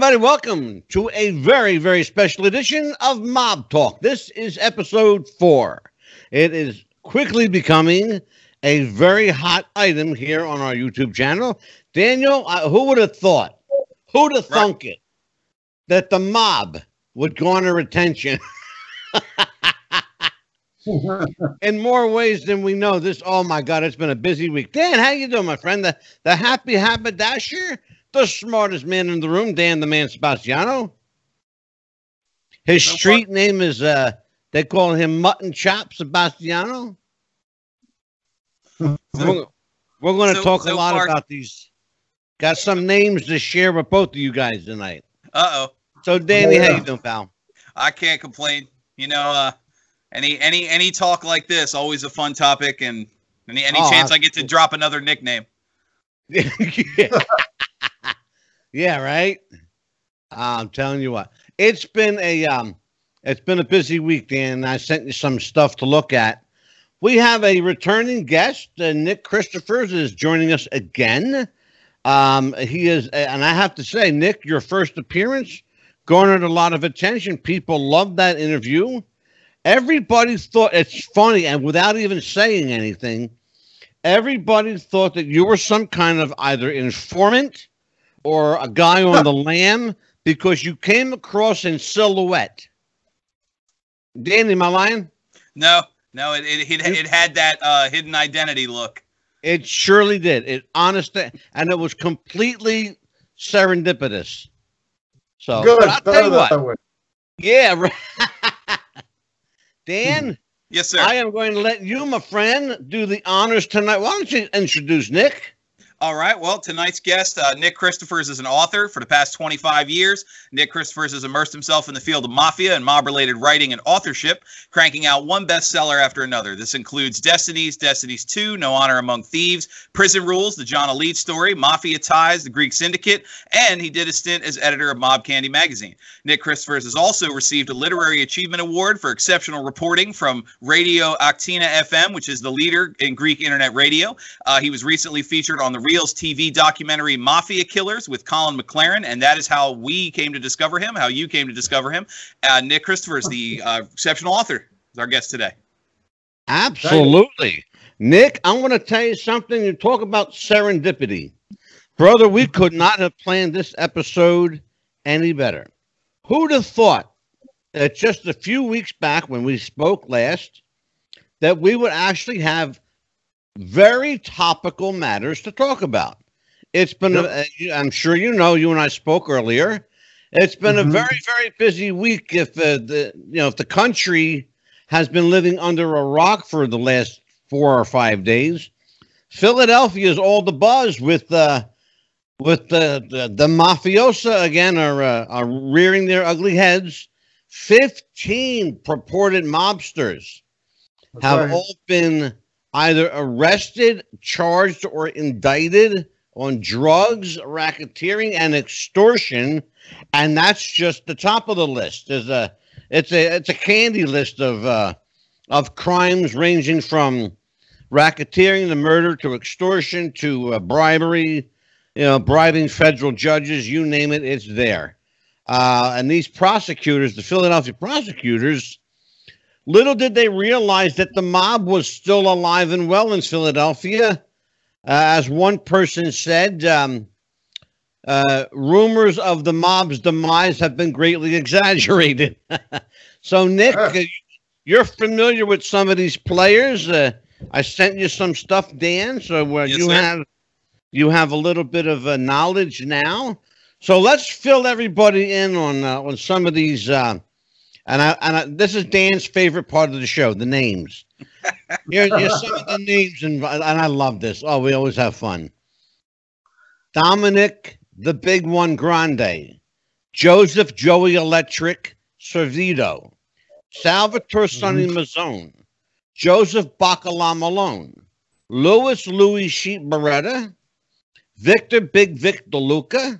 everybody. Welcome to a very, very special edition of Mob Talk. This is episode 4. It is quickly becoming a very hot item here on our YouTube channel. Daniel, who would have thought? Who'd have thunk it? That the mob would garner attention. In more ways than we know. This, oh my God, it's been a busy week. Dan, how you doing, my friend? The happy haberdasher, the smartest man in the room, Dan the Man Sebastiano. His street name is, they call him Mutton Chop Sebastiano. We're going to talk a lot about these. Got some names to share with both of you guys tonight. Uh-oh. So, Danny, how you doing, pal? I can't complain. You know, any talk like this, always a fun topic, and any chance I get to drop another nickname. Yeah, right? I'm telling you what. It's been a busy week, Dan, and I sent you some stuff to look at. We have a returning guest. Nick Christophers is joining us again. He is, and I have to say, Nick, your first appearance garnered a lot of attention. People loved that interview. Everybody thought, it's funny, and without even saying anything, everybody thought that you were some kind of either informant or a guy on the lam, because you came across in silhouette. Danny, am I lying? No, it had that hidden identity look. It surely did. It honestly, and it was completely serendipitous. So, good. I'll tell you what. Yeah, right. Dan? Yes, sir. I am going to let you, my friend, do the honors tonight. Why don't you introduce Nick? All right. Well, tonight's guest, Nick Christophers, is an author for the past 25 years. Nick Christophers has immersed himself in the field of mafia and mob-related writing and authorship, cranking out one bestseller after another. This includes Destinies, Destinies II, No Honor Among Thieves, Prison Rules, The John Elite Story, Mafia Ties, The Greek Syndicate, and he did a stint as editor of Mob Candy Magazine. Nick Christophers has also received a Literary Achievement Award for exceptional reporting from Radio Actina FM, which is the leader in Greek internet radio. He was recently featured on the Reels TV documentary Mafia Killers with Colin McLaren, and that is how we came to discover him, how you came to discover him. Nick Christophers, the exceptional author, is our guest today. Absolutely. Nick, I want to tell you something. You talk about serendipity. Brother, we could not have planned this episode any better. Who'd have thought that just a few weeks back when we spoke last, that we would actually have very topical matters to talk about. It's been, I'm sure you know, you and I spoke earlier. It's been a very, very busy week. If if the country has been living under a rock for the last 4 or 5 days, Philadelphia is all the buzz with the mafiosa again are rearing their ugly heads. 15 purported mobsters all been either arrested, charged, or indicted on drugs, racketeering, and extortion, and that's just the top of the list. It's a candy list of crimes ranging from racketeering to murder to extortion to bribery, bribing federal judges, you name it, it's there. And these prosecutors, the Philadelphia prosecutors, little did they realize that the mob was still alive and well in Philadelphia. As one person said, rumors of the mob's demise have been greatly exaggerated. So, Nick, you're familiar with some of these players. I sent you some stuff, Dan, so you have a little bit of knowledge now. So let's fill everybody in on some of these And this is Dan's favorite part of the show, the names. Here's some of the names, and I love this. Oh, we always have fun. Dominic, the Big One Grande. Joseph, Joey Electric, Servito. Salvatore Sonny Mazzone. Joseph Bacala Malone. Louis Sheep Beretta. Victor, Big Vic DeLuca.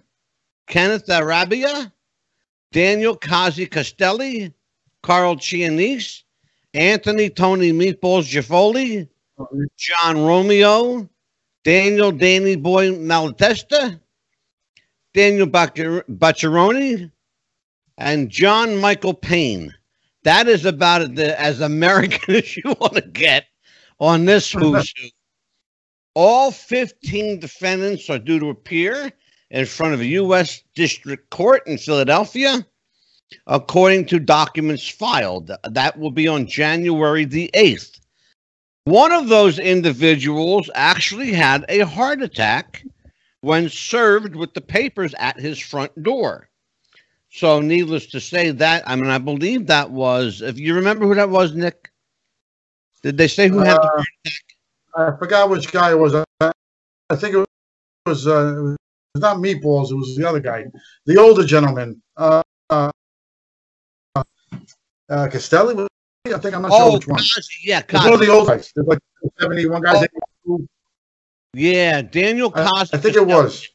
Kenneth Arabia. Daniel Castelli. Carl Chianese, Anthony Tony Meatballs Giaffoli, John Romeo, Danny Boy Malatesta, Daniel Bacciaroni, and John Michael Payne. That is about the, as American as you want to get on this who's who. All 15 defendants are due to appear in front of a U.S. District Court in Philadelphia, according to documents filed. That will be on January the 8th. One of those individuals actually had a heart attack when served with the papers at his front door. So needless to say that, I mean, I believe that was, if you remember who that was, Nick? Did they say who had the heart attack? I forgot which guy it was. I think it was, not Meatballs. It was the other guy, the older gentleman. Castelli? I think, I'm not sure which one. Yeah, one of the old guys. There's like 71 guys. Yeah, Daniel Costa. I think it was.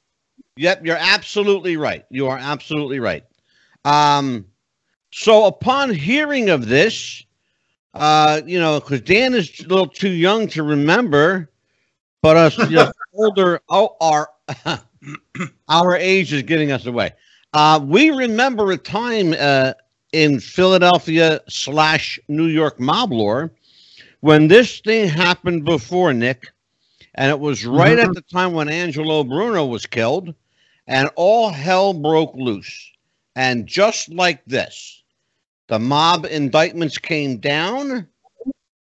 Yep, you're absolutely right. You are absolutely right. So upon hearing of this, you know, because Dan is a little too young to remember, but us older, our age is getting us away. We remember a time in Philadelphia/New York mob lore when this thing happened before, Nick. And it was right at the time when Angelo Bruno was killed, and all hell broke loose. And just like this, the mob indictments came down.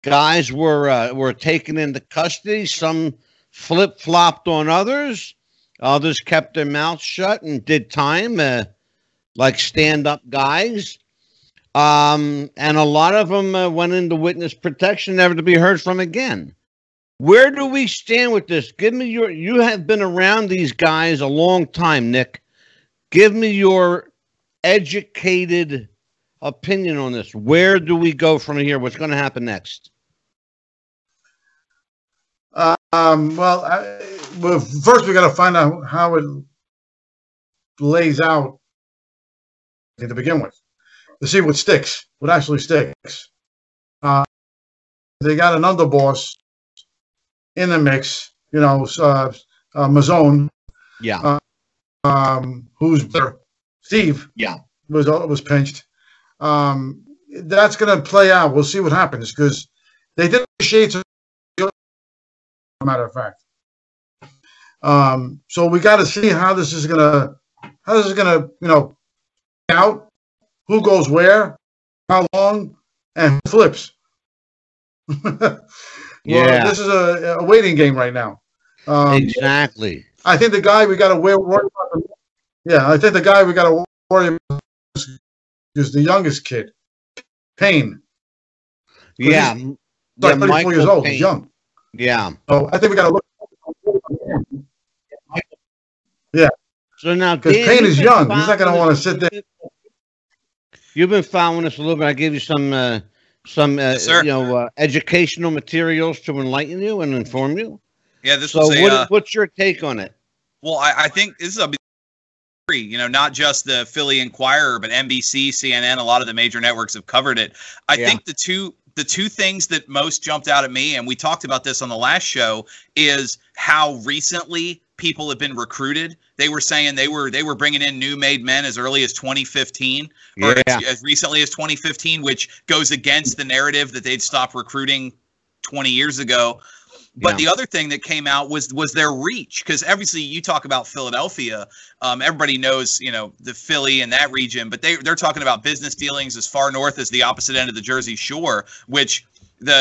Guys were taken into custody. Some flip-flopped on others. Others kept their mouths shut and did time, like stand-up guys. And a lot of them went into witness protection, never to be heard from again. Where do we stand with this? Give me your, you have been around these guys a long time, Nick. Give me your educated opinion on this. Where do we go from here? What's going to happen next? Well, first we got to find out how it lays out to begin with, to see what sticks, what actually sticks. They got an underboss in the mix, you know, Mazzone, yeah, who's Steve, yeah, was pinched. That's gonna play out. We'll see what happens because they did shades of, matter of fact. So we got to see how this is gonna, you know, out who goes where, how long, and who flips. Yeah, well, this is a waiting game right now. Exactly. I think the guy we got to worry about. Yeah, I think the guy we got to worry about is the youngest kid, Payne. Yeah, he's like 34 years old. Payne. He's young. Yeah. So I think we got to look. Yeah. So now, because Payne is young, he's not going to want to sit there. You've been following us a little bit. I gave you some. Educational materials to enlighten you and inform you. Yeah, this so was a, what's your take on it? Well, I think this is a big story, you know, not just the Philly Inquirer, but NBC, CNN, a lot of the major networks have covered it. I think the two things that most jumped out at me, and we talked about this on the last show, is how recently people have been recruited. They were saying they were bringing in new made men as early as 2015 or as recently as 2015, which goes against the narrative that they'd stopped recruiting 20 years ago. But the other thing that came out was their reach, because obviously you talk about Philadelphia, everybody knows, you know, the Philly and that region, but they're talking about business dealings as far north as the opposite end of the Jersey Shore, which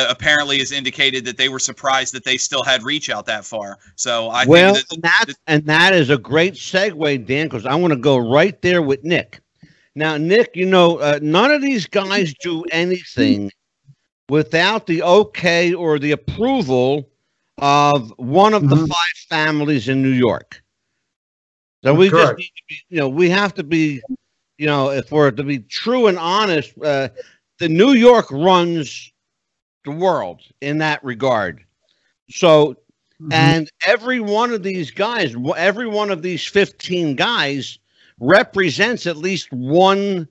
apparently is indicated that they were surprised that they still had reach out that far. So I think that is a great segue, Dan, because I want to go right there with Nick. Now, Nick, you know, none of these guys do anything without the okay or the approval of one of the five families in New York. So we just need to be, you know, we have to be, you know, if we're to be true and honest, the New York runs the world in that regard. So, and every one of these guys, every one of these 15 guys represents at least one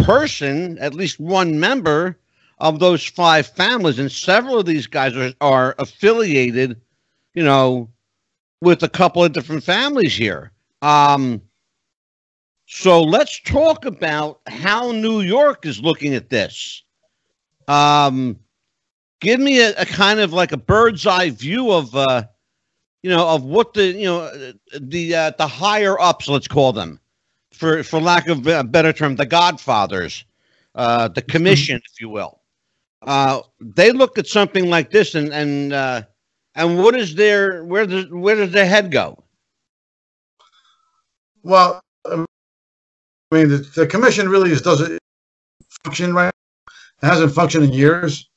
person, at least one member of those five families. And several of these guys are affiliated, you know, with a couple of different families here. So let's talk about how New York is looking at this. Give me a kind of like a bird's eye view of, you know, of what the, you know, the higher ups, let's call them, for lack of a better term, the Godfathers, the commission, if you will. They look at something like this, and what is their, where does their head go? Well, I mean, the commission really doesn't function right. It hasn't functioned in years,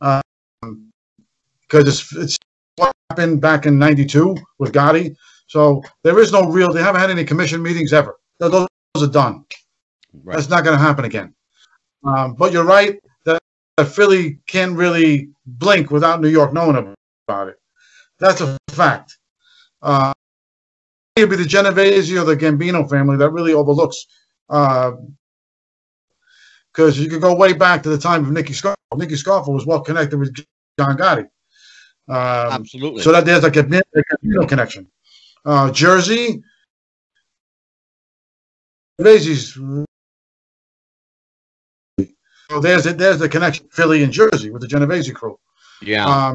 because it's what happened back in '92 with Gotti. So there is no real. They haven't had any commission meetings ever. Those are done. Right. That's not going to happen again. But you're right that Philly can't really blink without New York knowing about it. That's a fact. It'd be the Genovese or the Gambino family that really overlooks. Because you could go way back to the time of Nicky Scarfo. Nicky Scarfo was well connected with John Gotti. Absolutely. So that there's like a Gambino connection. Jersey. So there's the connection, Philly and Jersey, with the Genovese crew. Yeah.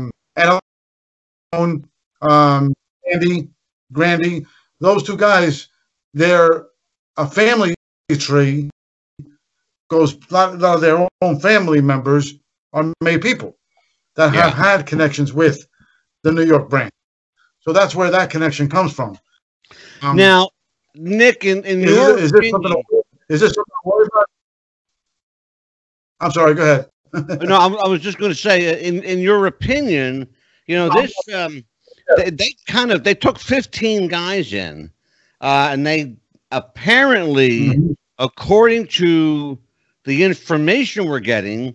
And Grandy, those two guys, they're a family tree. Goes a lot of their own family members are May people that have had connections with the New York brand. So that's where that connection comes from. Now, Nick, in New York, is this something to worry about? I'm sorry, go ahead. No, I was just going to say, in your opinion, you know, this they took 15 guys in, and they apparently, according to the information we're getting,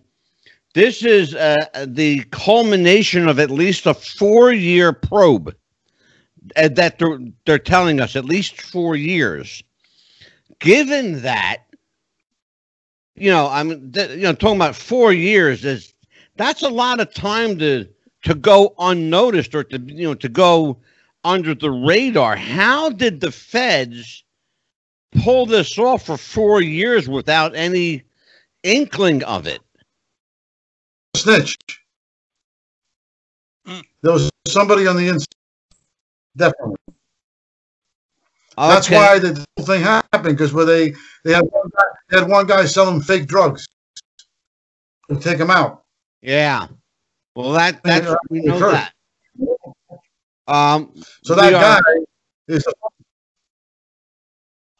this is the culmination of at least a 4-year probe that they're telling us, at least 4 years. Given that, you know, I mean, talking about 4 years that's a lot of time to go unnoticed or to go under the radar. How did the feds pull this off for 4 years without any inkling of it? Snitch. There was somebody on the inside. Definitely. Okay. That's why the whole thing happened, because where they had one guy selling fake drugs to take him out. Yeah. Well, that's we know that. So that guy is.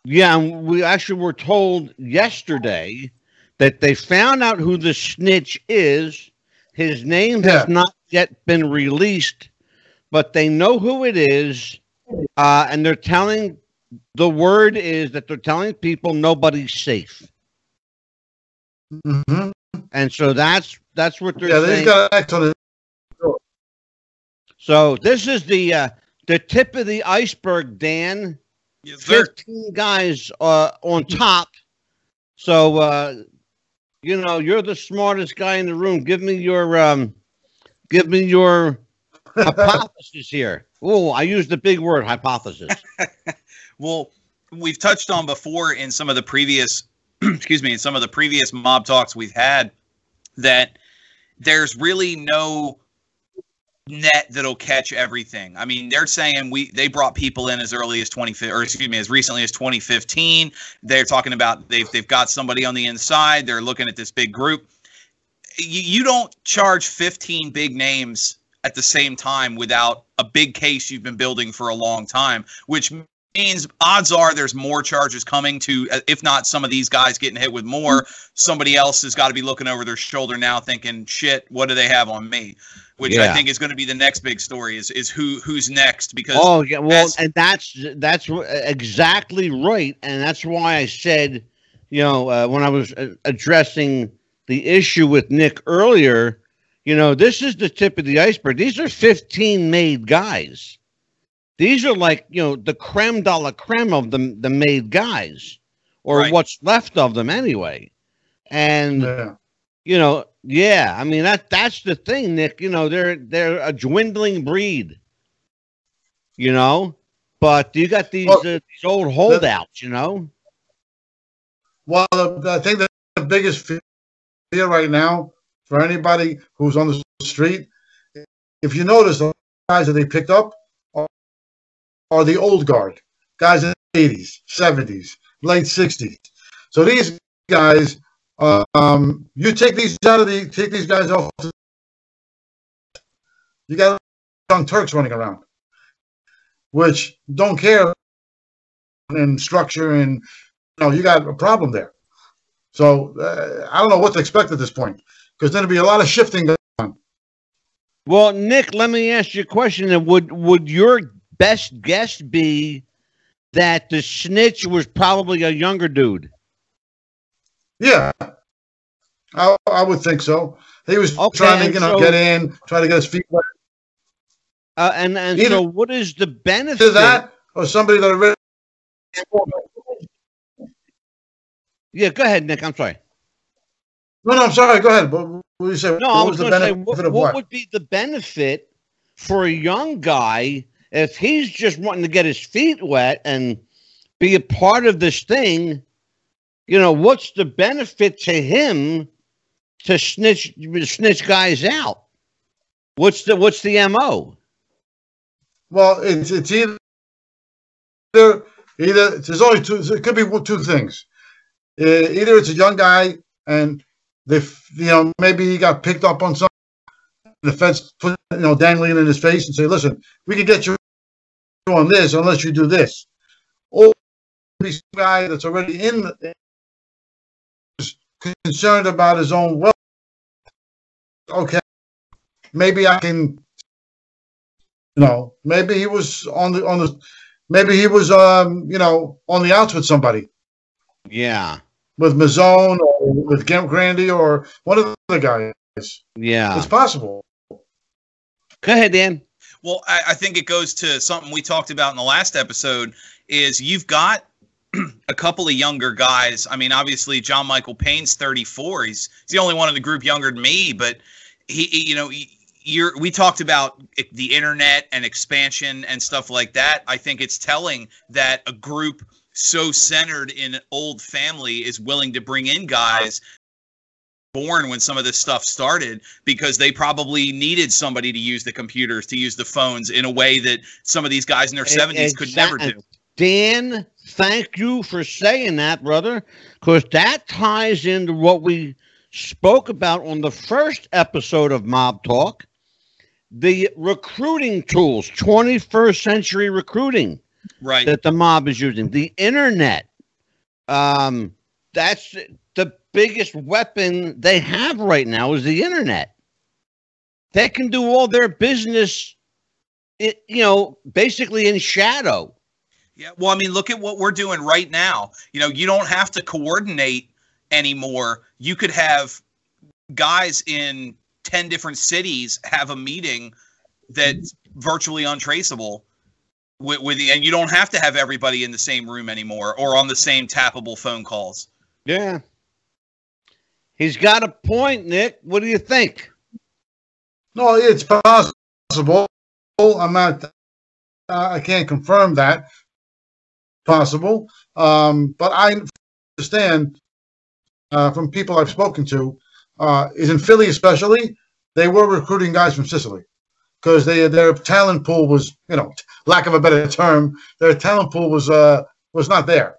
Yeah, we actually were told yesterday that they found out who the snitch is. His name has not yet been released, but they know who it is, and they're telling, the word is that they're telling people nobody's safe. Mm-hmm. And so that's what they're saying. Yeah, they've got it. So this is the tip of the iceberg, Dan. 15 guys on top. So, you know, you're the smartest guy in the room. Give me your hypothesis here. Oh, I used the big word, hypothesis. Well, we've touched on before in some of the previous, in some of the previous mob talks we've had, that there's really no net that'll catch everything. I mean, they're saying they brought people in as early as as recently as 2015. They're talking about they've got somebody on the inside. They're looking at this big group. You don't charge 15 big names at the same time without a big case you've been building for a long time, which means odds are there's more charges coming to, if not some of these guys getting hit with more, somebody else has got to be looking over their shoulder now thinking, shit, what do they have on me? Which I think is going to be the next big story is who's next, because that's exactly right, and that's why I said, you know, when I was addressing the issue with Nick earlier, you know, this is the tip of the iceberg. These are 15 made guys. These are like, you know, the creme de la creme of the made guys, or what's left of them anyway, and you know. Yeah, I mean that's the thing, Nick. You know, they're a dwindling breed. You know, But you got these old holdouts, you know? Well, I think that the biggest fear right now for anybody who's on the street, if you notice, the guys that they picked up are the old guard, guys in the 80s, 70s, late 60s. So these guys, you take these guys off. You got young Turks running around, which don't care in structure, and you got a problem there. So I don't know what to expect at this point, because there'll be a lot of shifting going on. Well, Nick, let me ask you a question. Would your best guess be that the snitch was probably a younger dude? Yeah, I would think so. He was trying to get in, trying to get his feet wet. So what is the benefit? Either that or somebody that already... Yeah, go ahead, Nick. I'm sorry. No, I'm sorry. Go ahead. What were you saying? No, I was going to say, what would be the benefit for a young guy if he's just wanting to get his feet wet and be a part of this thing? What's the benefit to him to snitch guys out? What's the MO? Well, it's either there's only two. It could be two things. Either it's a young guy and maybe he got picked up on something. The feds put dangling in his face and say, "Listen, we can get you on this unless you do this." Or this guy that's already in is concerned about his own wealth. Okay. Maybe I can, maybe he was on the outs with somebody. Yeah. With Mazzone or with Grandy or one of the other guys. Yeah. It's possible. Go ahead, Dan. Well, I think it goes to something we talked about in the last episode is you've got a couple of younger guys. I mean, obviously, John Michael Payne's 34. He's the only one in the group younger than me, but we talked about the internet and expansion and stuff like that. I think it's telling that a group so centered in old family is willing to bring in guys born when some of this stuff started, because they probably needed somebody to use the computers, to use the phones in a way that some of these guys in their 70s could never do. Dan, thank you for saying that, brother, because that ties into what we spoke about on the first episode of Mob Talk, the recruiting tools, 21st century recruiting, right? That the mob is using, the internet. That's the biggest weapon they have right now is the internet. They can do all their business, basically in shadow. Yeah, well, I mean, look at what we're doing right now. You don't have to coordinate anymore. You could have guys in 10 different cities have a meeting that's virtually untraceable and you don't have to have everybody in the same room anymore or on the same tappable phone calls. Yeah. He's got a point, Nick. What do you think? No, it's possible. I'm not, I can't confirm that possible. But I understand, from people I've spoken to, is in Philly especially, they were recruiting guys from Sicily because their talent pool was, lack of a better term, their talent pool was not there,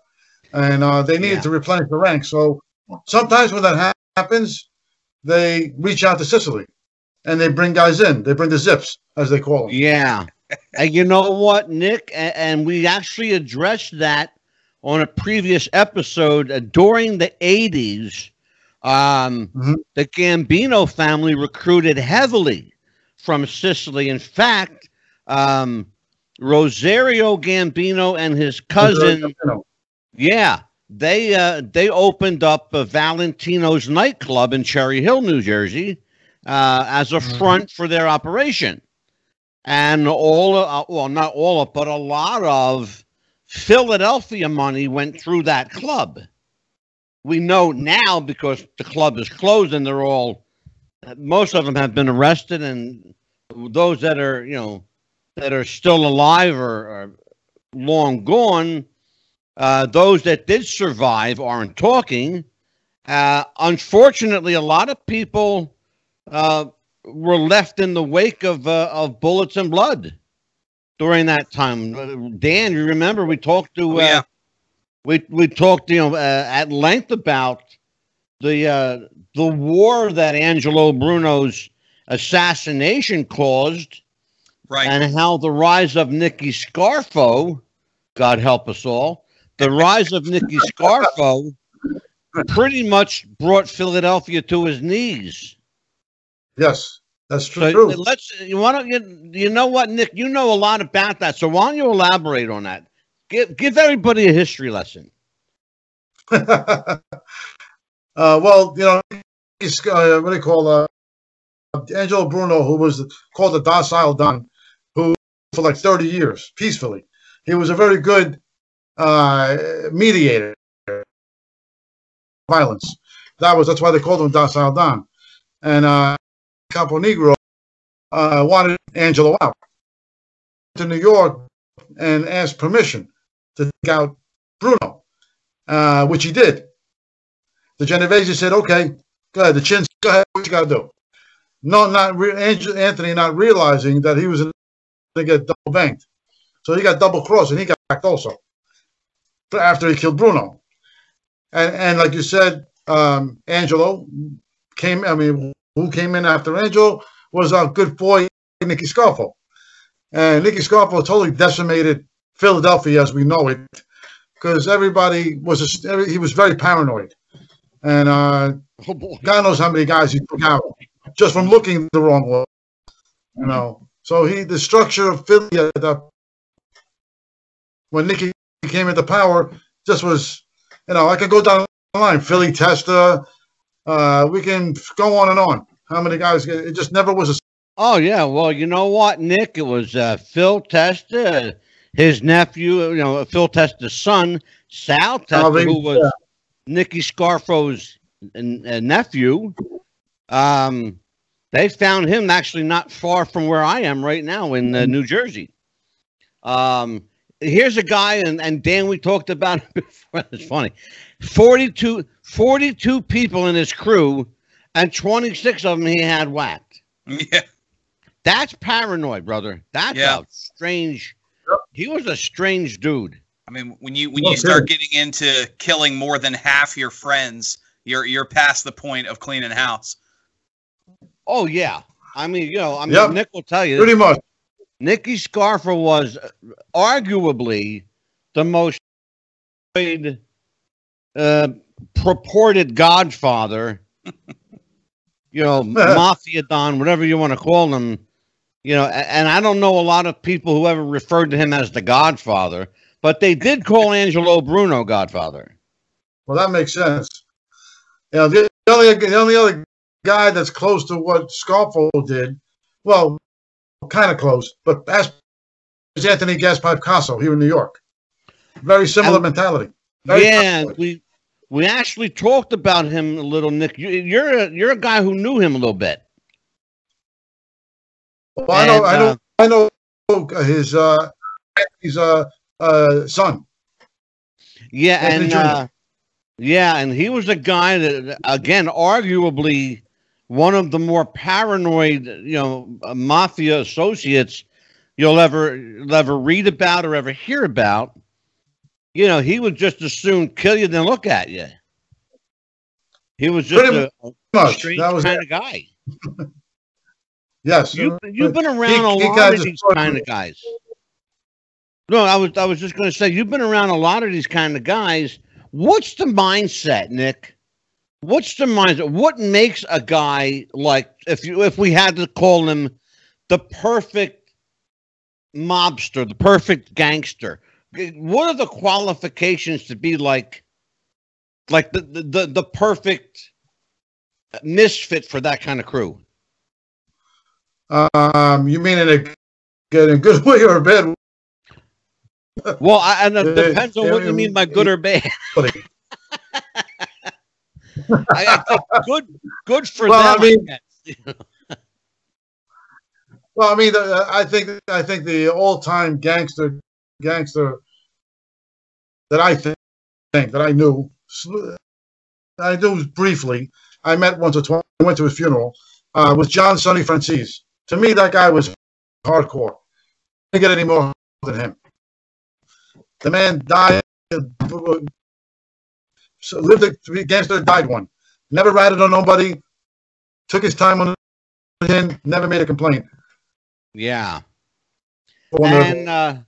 and they needed to replenish the ranks. So sometimes when that happens, they reach out to Sicily and they bring guys in. They bring the zips, as they call them. Yeah, and you know what, Nick, and we actually addressed that on a previous episode, during the 80s, the Gambino family recruited heavily from Sicily. In fact, Rosario Gambino and his cousin, they opened up Valentino's nightclub in Cherry Hill, New Jersey, as a front for their operation. And not all, but a lot of Philadelphia money went through that club. We know now because the club is closed and most of them have been arrested, and those that are still alive or long gone. Those that did survive aren't talking. Unfortunately, a lot of people were left in the wake of bullets and blood during that time. Dan, you remember we talked to we talked at length about the war that Angelo Bruno's assassination caused, right? And how the rise of Nicky Scarfo, God help us all, the rise of Nicky Scarfo pretty much brought Philadelphia to his knees. Yes, that's true. So you know what, Nick? You know a lot about that, so why don't you elaborate on that? Give everybody a history lesson. Well, he's what do you call Angelo Bruno, who was called the docile Don, who for like 30 years peacefully. He was a very good mediator. Violence. That's why they called him docile Don. And Camponegro wanted Angelo out to New York and asked permission to take out Bruno, which he did. The Genovese said, "Okay, go ahead." The Chin said, "Go ahead. What you got to do?" No, Anthony not realizing that he was going to get double banked, so he got double crossed and he got backed also. After he killed Bruno, and like you said, Angelo came. I mean, who came in after Angelo was our good boy Nicky Scarfo, and Nicky Scarfo totally decimated Philadelphia as we know it, because everybody was he was very paranoid. And God knows how many guys he took out just from looking the wrong way, So the structure of Philly when Nicky came into power just was, I could go down the line. Phil Testa, we can go on and on. How many guys? It just never was a. Oh yeah, well you know what, Nick? It was Phil Testa, his nephew, Phil Testa's son, Sal Testa, who was. Yeah. Nicky Scarfo's nephew, they found him actually not far from where I am right now in New Jersey. Here's a guy, and Dan, we talked about it before. It's funny. 42 people in his crew, and 26 of them he had whacked. Yeah. That's paranoid, brother. That's a strange. Yep. He was a strange dude. I mean, when you start getting into killing more than half your friends, you're past the point of cleaning house. Oh yeah, I mean, Nick will tell you pretty much. Nicky Scarfo was arguably the most purported godfather, mafia don, whatever you want to call him. And I don't know a lot of people who ever referred to him as the Godfather. But they did call Angelo Bruno Godfather. Well, that makes sense. The only other guy that's close to what Scarfo did, well, kind of close, but that's Anthony Gaspipe Casso here in New York. Very similar mentality. We actually talked about him a little, Nick. You're a guy who knew him a little bit. Well, I know his son. Yeah, and he was a guy that, again, arguably one of the more paranoid, mafia associates you'll ever read about or ever hear about. He would just as soon kill you than look at you. He was just a strange kind of guy. Yes, you've been around a lot of these kind of guys. No, I was just going to say, you've been around a lot of these kind of guys. What's the mindset, Nick? What's the mindset? What makes a guy, like, if we had to call him the perfect mobster, the perfect gangster? What are the qualifications to be like the perfect misfit for that kind of crew? You mean in a good way or a bad way? Well, it depends on what you mean by good or bad. I think good for them. I think the all-time gangster that I think that I knew. I knew briefly. I met once or twice. I went to his funeral with John Sonny Franzese. To me, that guy was hardcore. I didn't get any more than him. The man died, lived a gangster, died one. Never ratted on nobody. Took his time on him. Never made a complaint. Yeah. And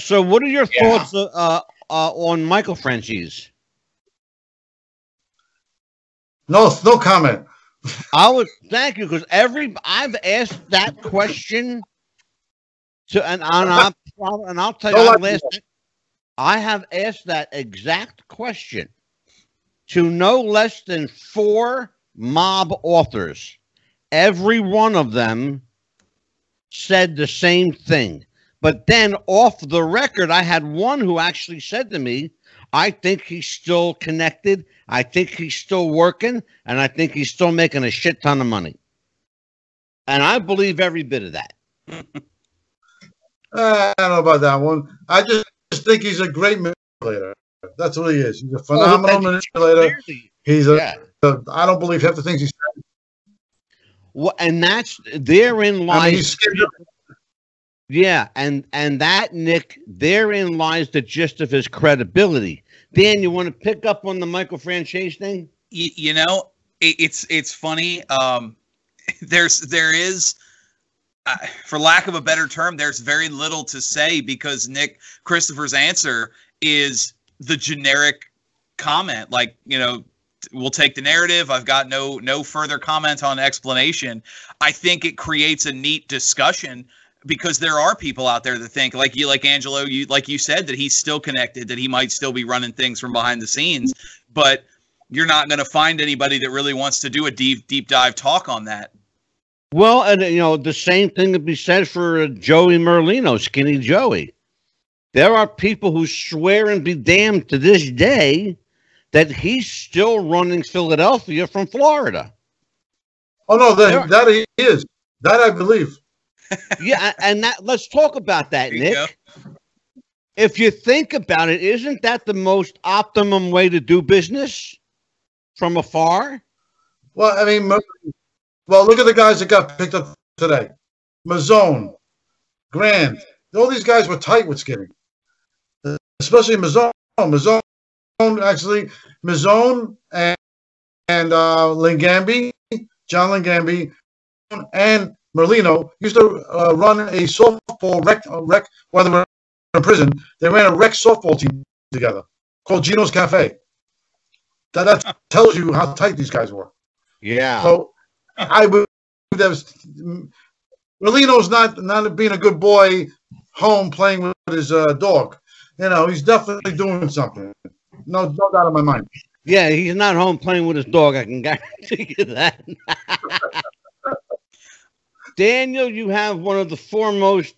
so what are your thoughts on Michael Franzese? No comment. I would thank you because I've asked that question to I'll tell you I have asked that exact question to no less than 4 mob authors. Every one of them said the same thing. But then off the record, I had one who actually said to me, I think he's still connected. I think he's still working. And I think he's still making a shit ton of money. And I believe every bit of that. I don't know about that one. I just think he's a great manipulator. That's what he is. He's a phenomenal manipulator. He's I don't believe half the things he said. Well, and that's therein lies. I mean, he's yeah, and that, Nick, therein lies the gist of his credibility. Dan, you want to pick up on the Michael Franzese thing? You know, it's funny. There is, for lack of a better term, there's very little to say because Nick Christophers' answer is the generic comment, like, you know, we'll take the narrative. I've got no further comment on explanation. I think it creates a neat discussion because there are people out there that think like Angelo, you said that he's still connected, that he might still be running things from behind the scenes, but you're not going to find anybody that really wants to do a deep dive talk on that. Well, and you know, the same thing could be said for Joey Merlino, Skinny Joey. There are people who swear and be damned to this day that he's still running Philadelphia from Florida. Oh, no, that he is. That I believe. Yeah, and let's talk about that, Nick. Go. If you think about it, isn't that the most optimum way to do business from afar? Well, I mean, look at the guys that got picked up today. Mazzone, Grand. All these guys were tight with Skinny. Especially Mazzone. Mazzone and Lingambi, John Lingambi, and Merlino used to run a softball rec while they were in prison. They ran a rec softball team together called Gino's Cafe. That tells you how tight these guys were. Yeah. So I would. Merlino's not being a good boy home playing with his dog. You know, he's definitely doing something. No doubt in my mind. Yeah, he's not home playing with his dog. I can guarantee you that. Daniel, you have one of the foremost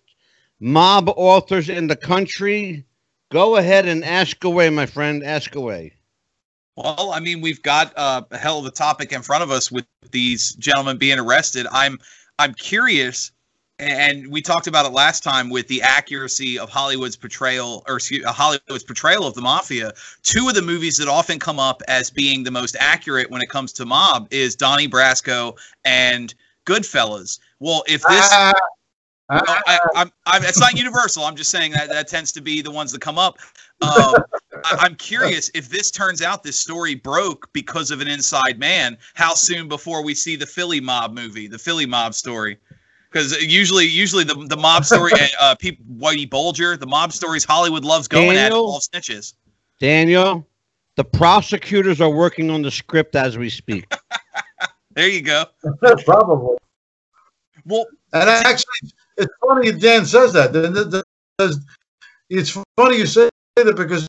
mob authors in the country. Go ahead and ask away, my friend. Ask away. Well, I mean, we've got a hell of a topic in front of us with these gentlemen being arrested. I'm curious. And we talked about it last time with the accuracy of Hollywood's portrayal of the mafia. Two of the movies that often come up as being the most accurate when it comes to mob is Donnie Brasco and Goodfellas. Well, if this, it's not universal. I'm just saying that tends to be the ones that come up. I'm curious if this turns out this story broke because of an inside man. How soon before we see the Philly mob movie, the Philly mob story? Because usually the mob story, Whitey Bulger, the mob stories Hollywood loves going at all snitches. Daniel, the prosecutors are working on the script as we speak. There you go. Probably. Well, and actually, it's funny Dan says that. It's funny you say that because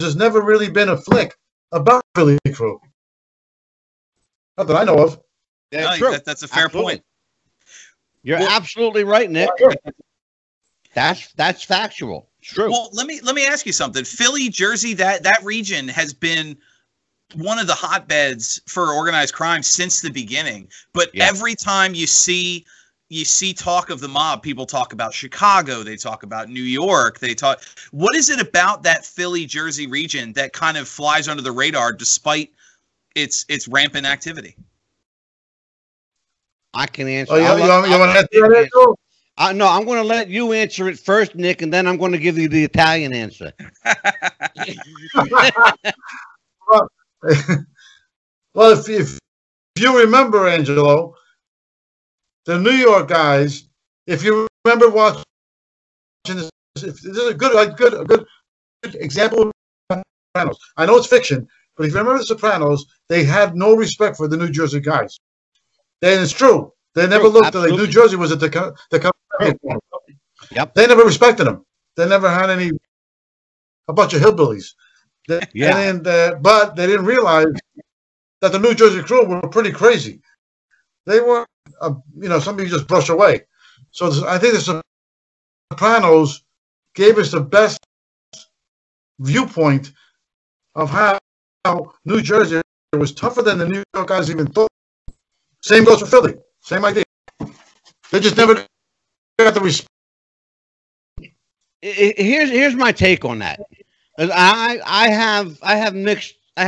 there's never really been a flick about Philly Crew. Not that I know of. Yeah, no, that's a fair point. You're absolutely right, Nick. That's factual. It's true. Well, let me ask you something. Philly, Jersey, that region has been one of the hotbeds for organized crime since the beginning. But every time you see you see talk of the mob. People talk about Chicago. They talk about New York. They talk. What is it about that Philly, Jersey region that kind of flies under the radar despite its rampant activity? I can answer. Oh, you want to answer that too? No, I'm going to let you answer it first, Nick, and then I'm going to give you the Italian answer. Well, if you remember, Angelo, the New York guys, if you remember watching this, this is a good example of Sopranos. I know it's fiction, but if you remember The Sopranos, they had no respect for the New Jersey guys. And it's true. They never looked at New Jersey was at the yep. They never respected them. They never had a bunch of hillbillies. But they didn't realize that the New Jersey crew were pretty crazy. They were, something you just brush away. So I think the Sopranos gave us the best viewpoint of how New Jersey was tougher than the New York guys even thought. Same goes for Philly. Same idea. They just never got the respect. Here's my take on that. I have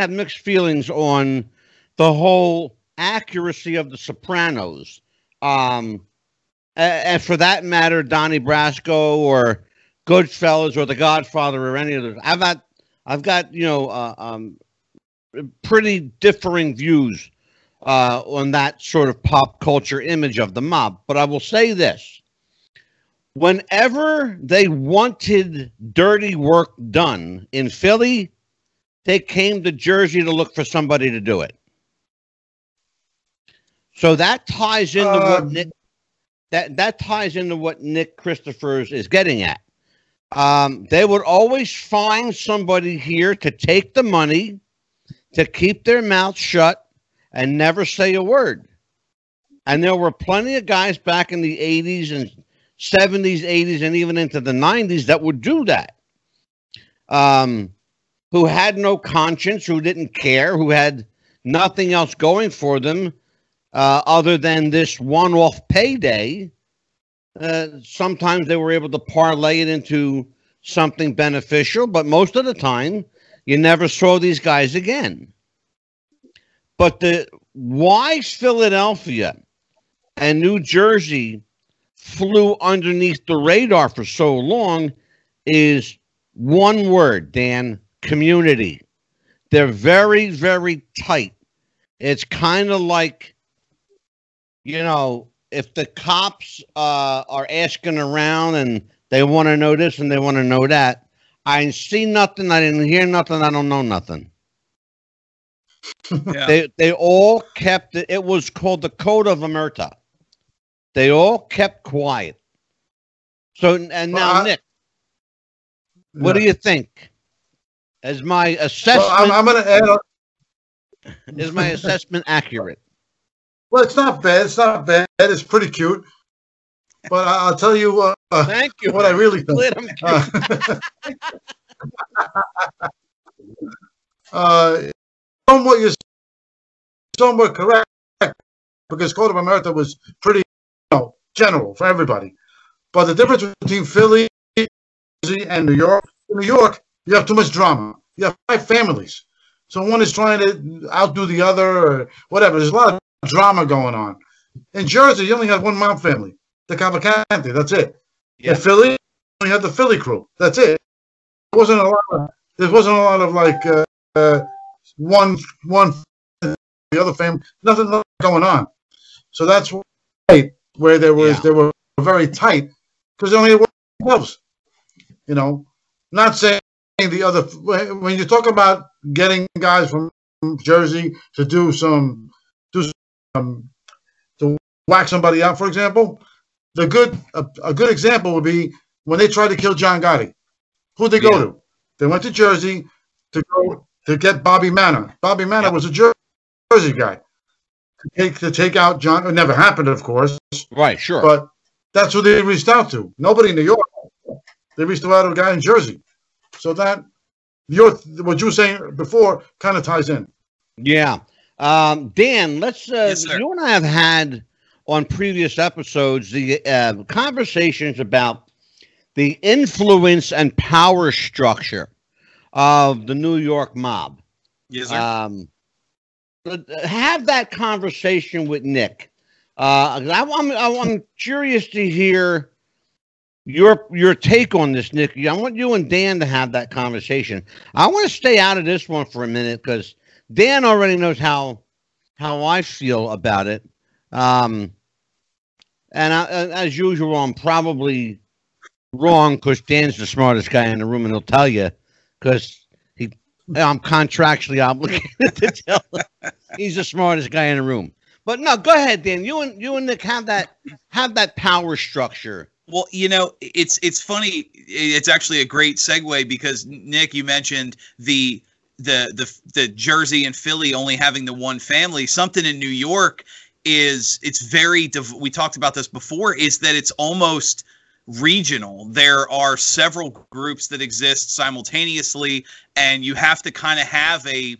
mixed feelings on the whole accuracy of The Sopranos, and for that matter, Donnie Brasco or Goodfellas or The Godfather or any of those. I've got pretty differing views on that sort of pop culture image of the mob. But I will say this. Whenever they wanted dirty work done in Philly, they came to Jersey to look for somebody to do it. So that ties into what Nick, that ties into what Nick Christophers is getting at. They would always find somebody here to take the money, to keep their mouth shut, and never say a word. And there were plenty of guys back in the 80s and 70s, 80s, and even into the 90s that would do that. Who had no conscience, who didn't care, who had nothing else going for them other than this one-off payday. Sometimes they were able to parlay it into something beneficial, but most of the time, you never saw these guys again. But why Philadelphia and New Jersey flew underneath the radar for so long is one word, Dan: community. They're very, very tight. It's kind of like, if the cops are asking around and they want to know this and they want to know that, I ain't seen nothing, I didn't hear nothing, I don't know nothing. Yeah. They all kept it. It was called the Code of Omerta. They all kept quiet. So Nick, what do you think? Is my assessment? Well, I'm going to add. Is my assessment accurate? Well, it's not bad. It's pretty cute. But I'll tell you. Thank you. What I really think. Somewhat, you're somewhat correct, because Code of Omerta was pretty general for everybody. But the difference between Philly and New York, you have too much drama. You have 5 families. So one is trying to outdo the other or whatever. There's a lot of drama going on. In Jersey, you only have one mob family, the Cavalcanti. That's it. Yeah. In Philly, you only had the Philly crew. That's it. There wasn't a lot of one, the other family, nothing going on. So that's where they were very tight because they only had themselves. Not saying the other. When you talk about getting guys from Jersey to to whack somebody out, for example, a good example would be when they tried to kill John Gotti. Who'd they go to? They went to Jersey to get Bobby Manor. Bobby Manor was a Jersey guy. To take out John. It never happened, of course. Right, sure. But that's who they reached out to. Nobody in New York. They reached out to a guy in Jersey. So that, what you were saying before kind of ties in. Yeah. Dan, let's. Yes, you and I have had on previous episodes, the conversations about the influence and power structure of the New York mob. Yes, sir. Have that conversation with Nick. I'm curious to hear your take on this, Nick. I want you and Dan to have that conversation. I want to stay out of this one for a minute because Dan already knows how I feel about it. As usual, I'm probably wrong because Dan's the smartest guy in the room, and he'll tell you because I'm contractually obligated to tell him. He's the smartest guy in the room. But no, go ahead, Dan. You and Nick have that power structure. Well, you know, it's funny. It's actually a great segue because Nick, you mentioned the Jersey and Philly only having the one family. Something in New York is it's very. We talked about this before. Is that it's almost regional. There are several groups that exist simultaneously, and you have to kind of have a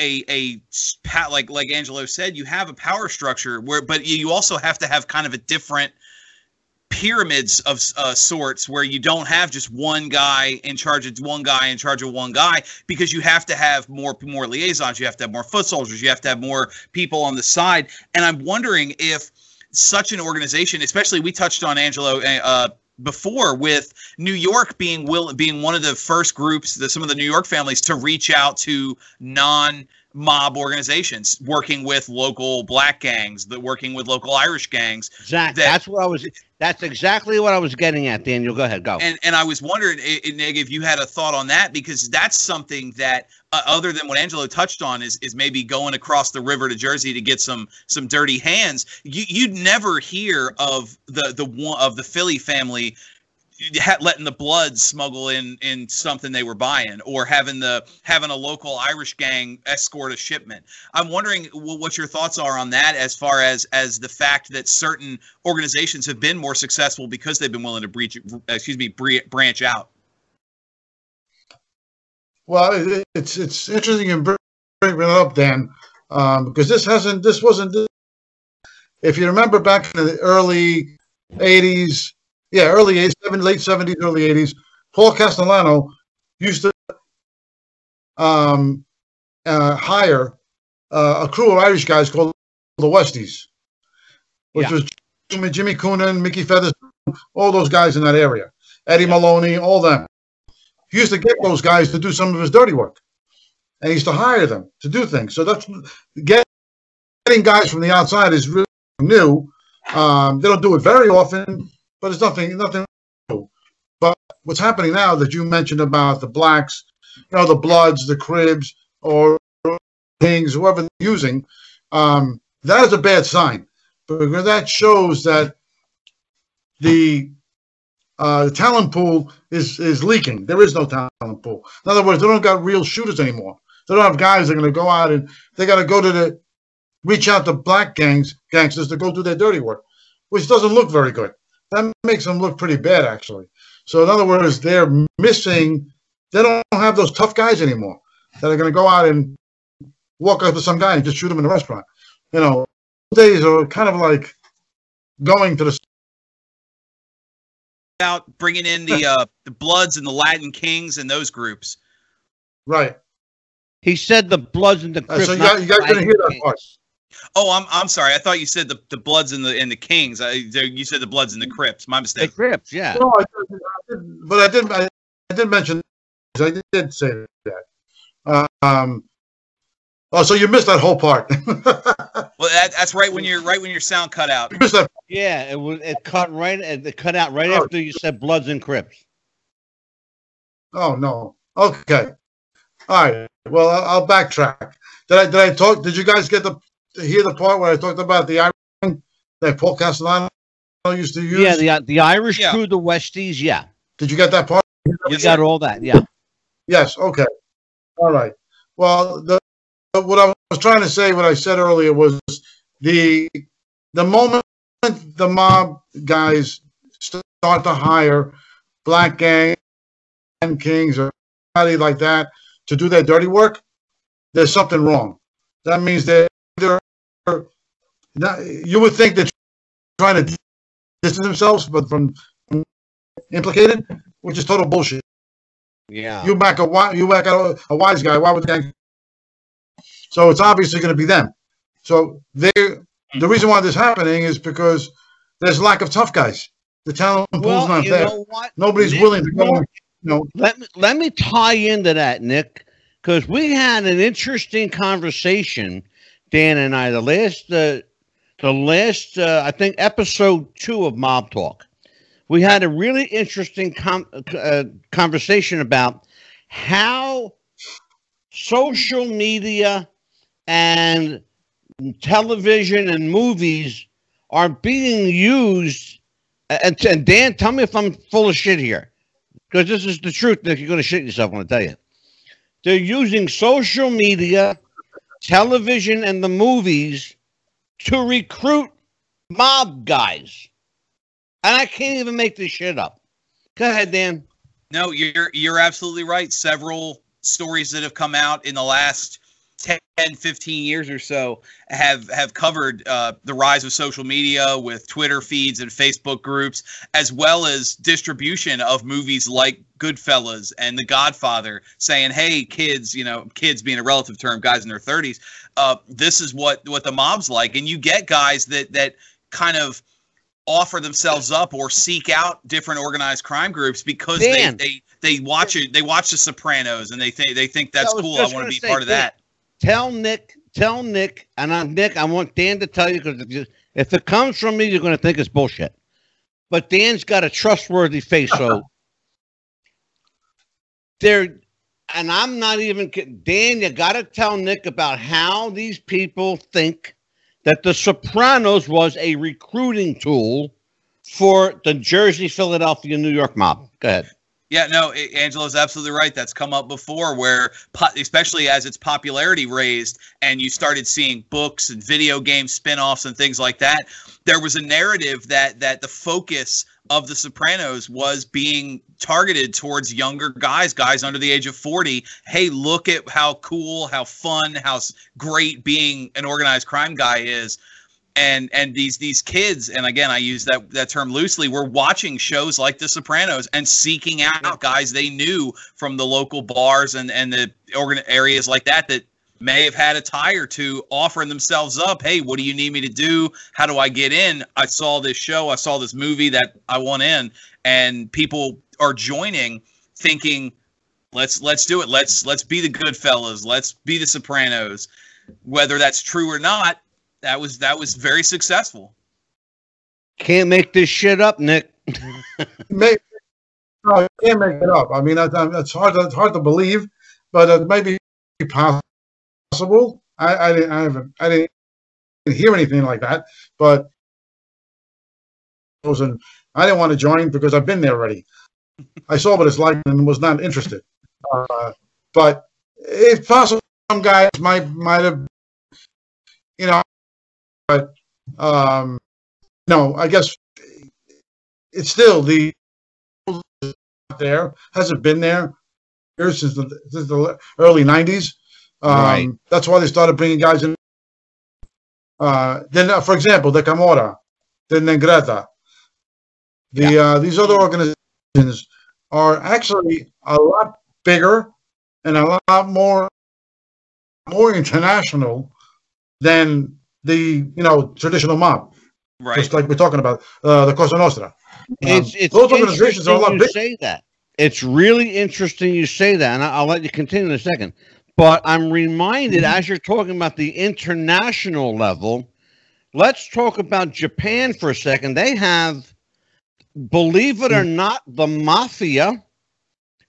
like Angelo said, you have a power structure where, but you also have to have kind of a different pyramids of sorts where you don't have just one guy in charge of one guy in charge of one guy, because you have to have more liaisons, you have to have more foot soldiers, you have to have more people on the side. And I'm wondering if such an organization, especially we touched on Angelo before with New York being one of the first groups, some of the New York families to reach out to non-mob organizations, working with local black gangs, working with local Irish gangs. Exactly. That's exactly what I was getting at, Daniel. Go ahead, go. And I was wondering, Nick, if you had a thought on that, because that's something that, other than what Angelo touched on, is maybe going across the river to Jersey to get some dirty hands. You'd never hear of the Philly family letting the blood smuggle in something they were buying, or having a local Irish gang escort a shipment. I'm wondering what your thoughts are on that, as far as the fact that certain organizations have been more successful because they've been willing to branch out. Well, it's interesting you bring it up, Dan, because this wasn't. If you remember back in the early '80s. Yeah, early 80s, late 70s, early 80s. Paul Castellano used to hire a crew of Irish guys called the Westies, which was Jimmy Coonan, Mickey Featherstone, all those guys in that area. Eddie Maloney, all them. He used to get those guys to do some of his dirty work, and he used to hire them to do things. So that's getting guys from the outside is really new. They don't do it very often. But it's nothing new. But what's happening now that you mentioned about the blacks, you know, the Bloods, the Cribs, or Kings, whoever they're using, that is a bad sign, because that shows that the talent pool is leaking. There is no talent pool. In other words, they don't got real shooters anymore. They don't have guys that are going to go out and they got to go reach out to black gangsters to go do their dirty work, which doesn't look very good. That makes them look pretty bad, actually. So in other words, they're missing. They don't have those tough guys anymore that are going to go out and walk up to some guy and just shoot him in the restaurant. You know, days are kind of like going to the out, bringing in the Bloods and the Latin Kings and those groups. Right. He said the Bloods and the Crips. So you guys going to hear that part. Oh, I'm sorry. I thought you said the Bloods and the Kings. You said the Bloods and the Crips. My mistake. The Crips, yeah. No, I did mention. I did say that. So you missed that whole part. Well, that's right when your sound cut out. You missed that. Yeah, it cut out after you said Bloods and Crips. Oh no. Okay. All right. Well, I'll backtrack. Did I talk? Did you guys get to hear the part where I talked about the Irish thing that Paul Castellano used to use? Yeah, the Irish crew, the Westies, yeah. Did you get that part? You got all that, yeah. Yes, okay. All right. Well, what I was trying to say, what I said earlier, was the moment the mob guys start to hire black gang and Kings or anybody like that to do their dirty work, there's something wrong. That means they're you would think that trying to distance themselves but from implicated, which is total bullshit. Yeah. You whack a wise guy. Why would the gang? So it's obviously going to be them. So the reason why this is happening is because there's lack of tough guys. The talent pool's not there. Nobody's willing to go. Let me tie into that, Nick, because we had an interesting conversation, Dan and I, the last I think episode 2 of Mob Talk. We had a really interesting conversation about how social media and television and movies are being used. And Dan, tell me if I'm full of shit here, because this is the truth, Nick. You're going to shit yourself when I tell you. They're using social media, television, and the movies to recruit mob guys. And I can't even make this shit up. Go ahead, Dan. No, you're absolutely right. Several stories that have come out in the last 10, 15 years or so have covered the rise of social media with Twitter feeds and Facebook groups, as well as distribution of movies like Goodfellas and The Godfather, saying, hey, kids, kids being a relative term, guys in their 30s, this is what the mob's like. And you get guys that kind of offer themselves up or seek out different organized crime groups because they watch it. They watch The Sopranos and they think that's cool. I want to be part of that. Tell Nick, Nick, I want Dan to tell you, because if it comes from me, you're going to think it's bullshit. But Dan's got a trustworthy face, so I'm not even kidding. Dan, you got to tell Nick about how these people think that The Sopranos was a recruiting tool for the Jersey, Philadelphia, New York mob. Go ahead. Yeah, no, Angelo's absolutely right. That's come up before where, especially as its popularity raised and you started seeing books and video game spinoffs and things like that, there was a narrative that the focus of The Sopranos was being targeted towards younger guys under the age of 40. Hey, look at how cool, how fun, how great being an organized crime guy is. And these kids, and again, I use that term loosely, were watching shows like The Sopranos and seeking out guys they knew from the local bars and the areas like that may have had a tie or two, offering themselves up. Hey, what do you need me to do? How do I get in? I saw this show. I saw this movie that I want in. And people are joining thinking, let's do it. Let's be the Goodfellas. Let's be the Sopranos. Whether that's true or not, That was very successful. Can't make this shit up, Nick. No, I can't make it up. I mean, it's hard to believe, but it may be possible. I didn't hear anything like that, but I didn't want to join because I've been there already. I saw what it's like and was not interested. But it's possible some guys might have, But I guess it's still the there hasn't been there since the early 90s. Right. That's why they started bringing guys in. Then, for example, the Camorra, the Negreta, these other organizations are actually a lot bigger and a lot more international than the traditional mob, right? Just like we're talking about the Cosa Nostra. It's those organizations are a lot bigger. Say that. It's really interesting you say that, and I'll let you continue in a second. But I'm reminded as you're talking about the international level, let's talk about Japan for a second. They have, believe it or not, the mafia,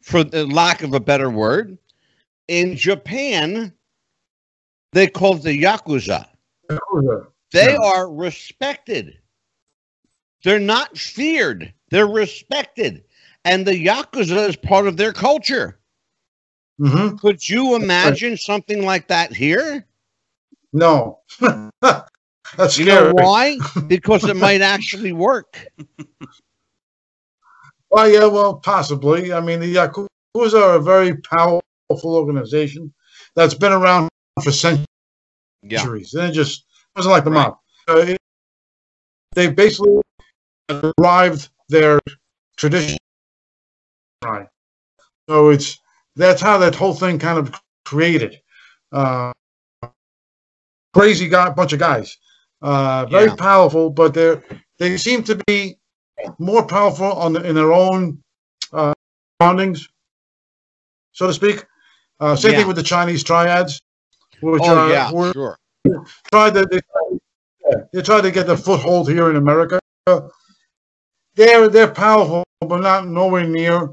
for the lack of a better word, in Japan. They call it the Yakuza. They are respected. They're not feared. They're respected. And the Yakuza is part of their culture. Mm-hmm. Could you imagine something like that here? No. That's scary. You know why? Because it might actually work. Well, yeah, possibly. I mean, the Yakuza are a very powerful organization that's been around for centuries. And it wasn't like the mob. They've basically derived their tradition. So it's that's how that whole thing kind of created. Crazy guy, bunch of guys. Very powerful, but they seem to be more powerful on in their own surroundings, so to speak. Same thing with the Chinese triads, which tried to get the foothold here in America. They're powerful, but not nowhere near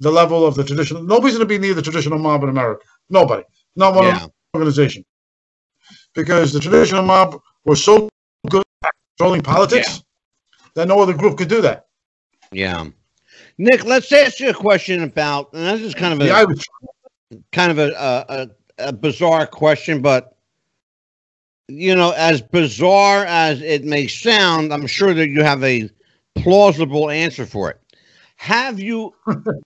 the level of the traditional. Nobody's going to be near the traditional mob in America. Nobody, not one organization, because the traditional mob was so good at controlling politics that no other group could do that. Yeah, Nick, let's ask you a question about, and this is kind of a bizarre question, but you know, as bizarre as it may sound, I'm sure that you have a plausible answer for it. Have you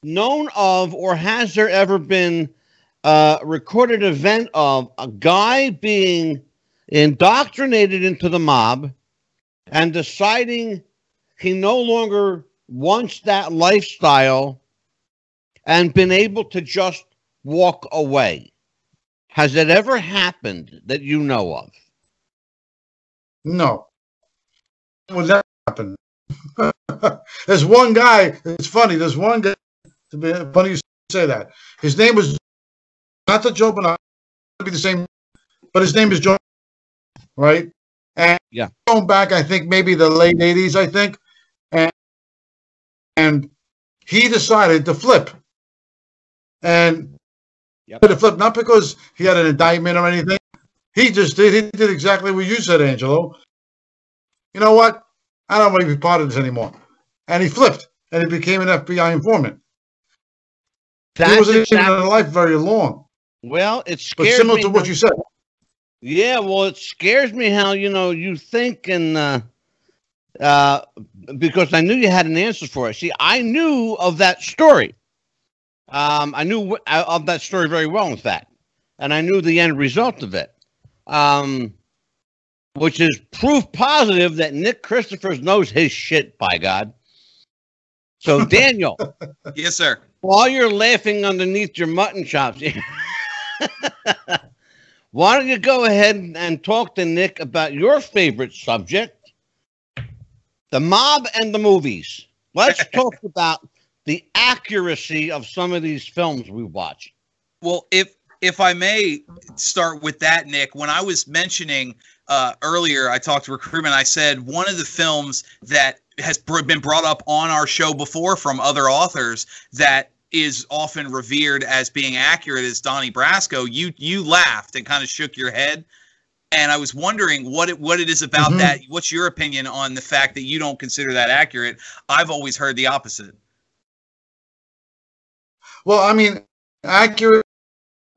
known of, or has there ever been a recorded event of a guy being indoctrinated into the mob and deciding he no longer wants that lifestyle and been able to just walk away? Has it ever happened that you know of? No. Well, that happened. There's one guy, it's funny, there's one guy, funny you say that. His name was, not the Joe Bonacci, be the same, but his name is Joe, right? And going back, I think, maybe the late 80s, I think, and he decided to flip. And to flip, not because he had an indictment or anything. He just did. He did exactly what you said, Angelo. You know what? I don't want to be part of this anymore. And he flipped, and he became an FBI informant. He wasn't even in life very long. Well, it scares me. But similar to what you said. Yeah, well, it scares me how, you know, you think, and because I knew you had an answer for it. See, I knew of that story. I knew of that story very well, in fact. And I knew the end result of it. Which is proof positive that Nick Christophers knows his shit, by God. So, Daniel. Yes, sir. While you're laughing underneath your mutton chops, why don't you go ahead and talk to Nick about your favorite subject, the mob and the movies. Let's talk about the accuracy of some of these films we watch. Well, if I may start with that, Nick, when I was mentioning earlier, I talked to recruitment. I said one of the films that has been brought up on our show before from other authors that is often revered as being accurate is Donnie Brasco. You laughed and kind of shook your head, and I was wondering what it is about that. What's your opinion on the fact that you don't consider that accurate? I've always heard the opposite. Well, I mean, accurate.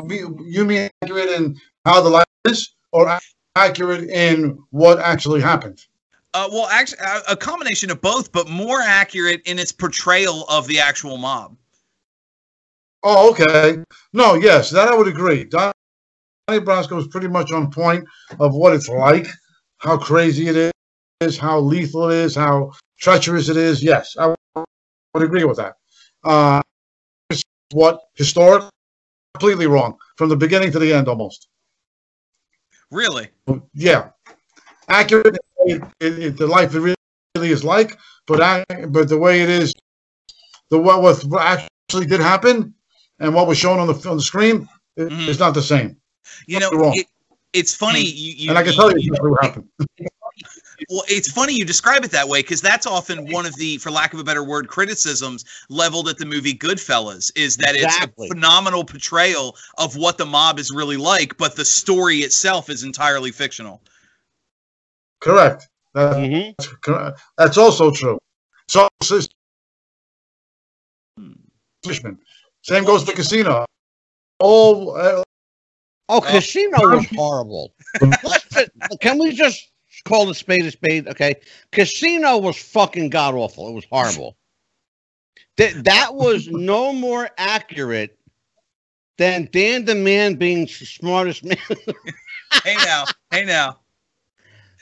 You mean accurate in how the life is, or accurate in what actually happened? Well, actually, a combination of both, but more accurate in its portrayal of the actual mob. Oh, okay. No, yes, that I would agree. Donnie Brasco is pretty much on point of what it's like, how crazy it is, how lethal it is, how treacherous it is. Yes, I would agree with that. What historically completely wrong from the beginning to the end, almost. Really? Yeah, accurate. The life it really is like, but the way it is, what actually did happen, and what was shown on the screen is not the same. You know, wrong. It's funny. I can tell you what happened. Well, it's funny you describe it that way, because that's often one of the, for lack of a better word, criticisms leveled at the movie Goodfellas, is that it's a phenomenal portrayal of what the mob is really like, but the story itself is entirely fictional. Correct. That's also true. So, same goes for Casino. Casino was horrible. Can we just call it spade a spade, okay? Casino was fucking god-awful. It was horrible. That was no more accurate than Dan the Man being the smartest man. Hey now.